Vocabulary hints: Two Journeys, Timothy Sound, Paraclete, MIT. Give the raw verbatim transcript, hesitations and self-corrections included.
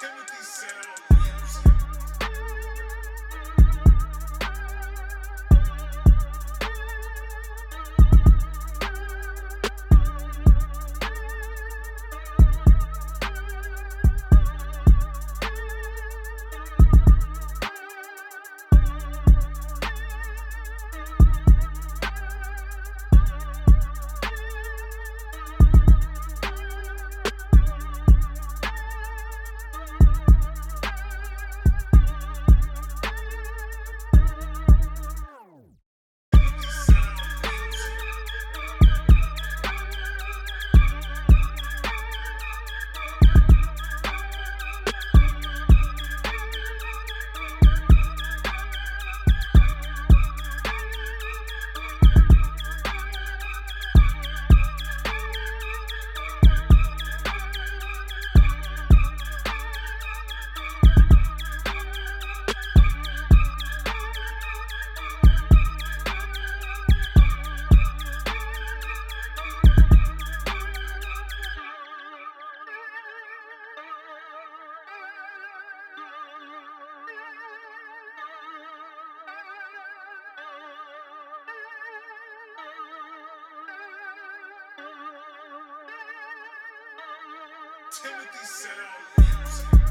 Timothy Sound. Timothy Sound.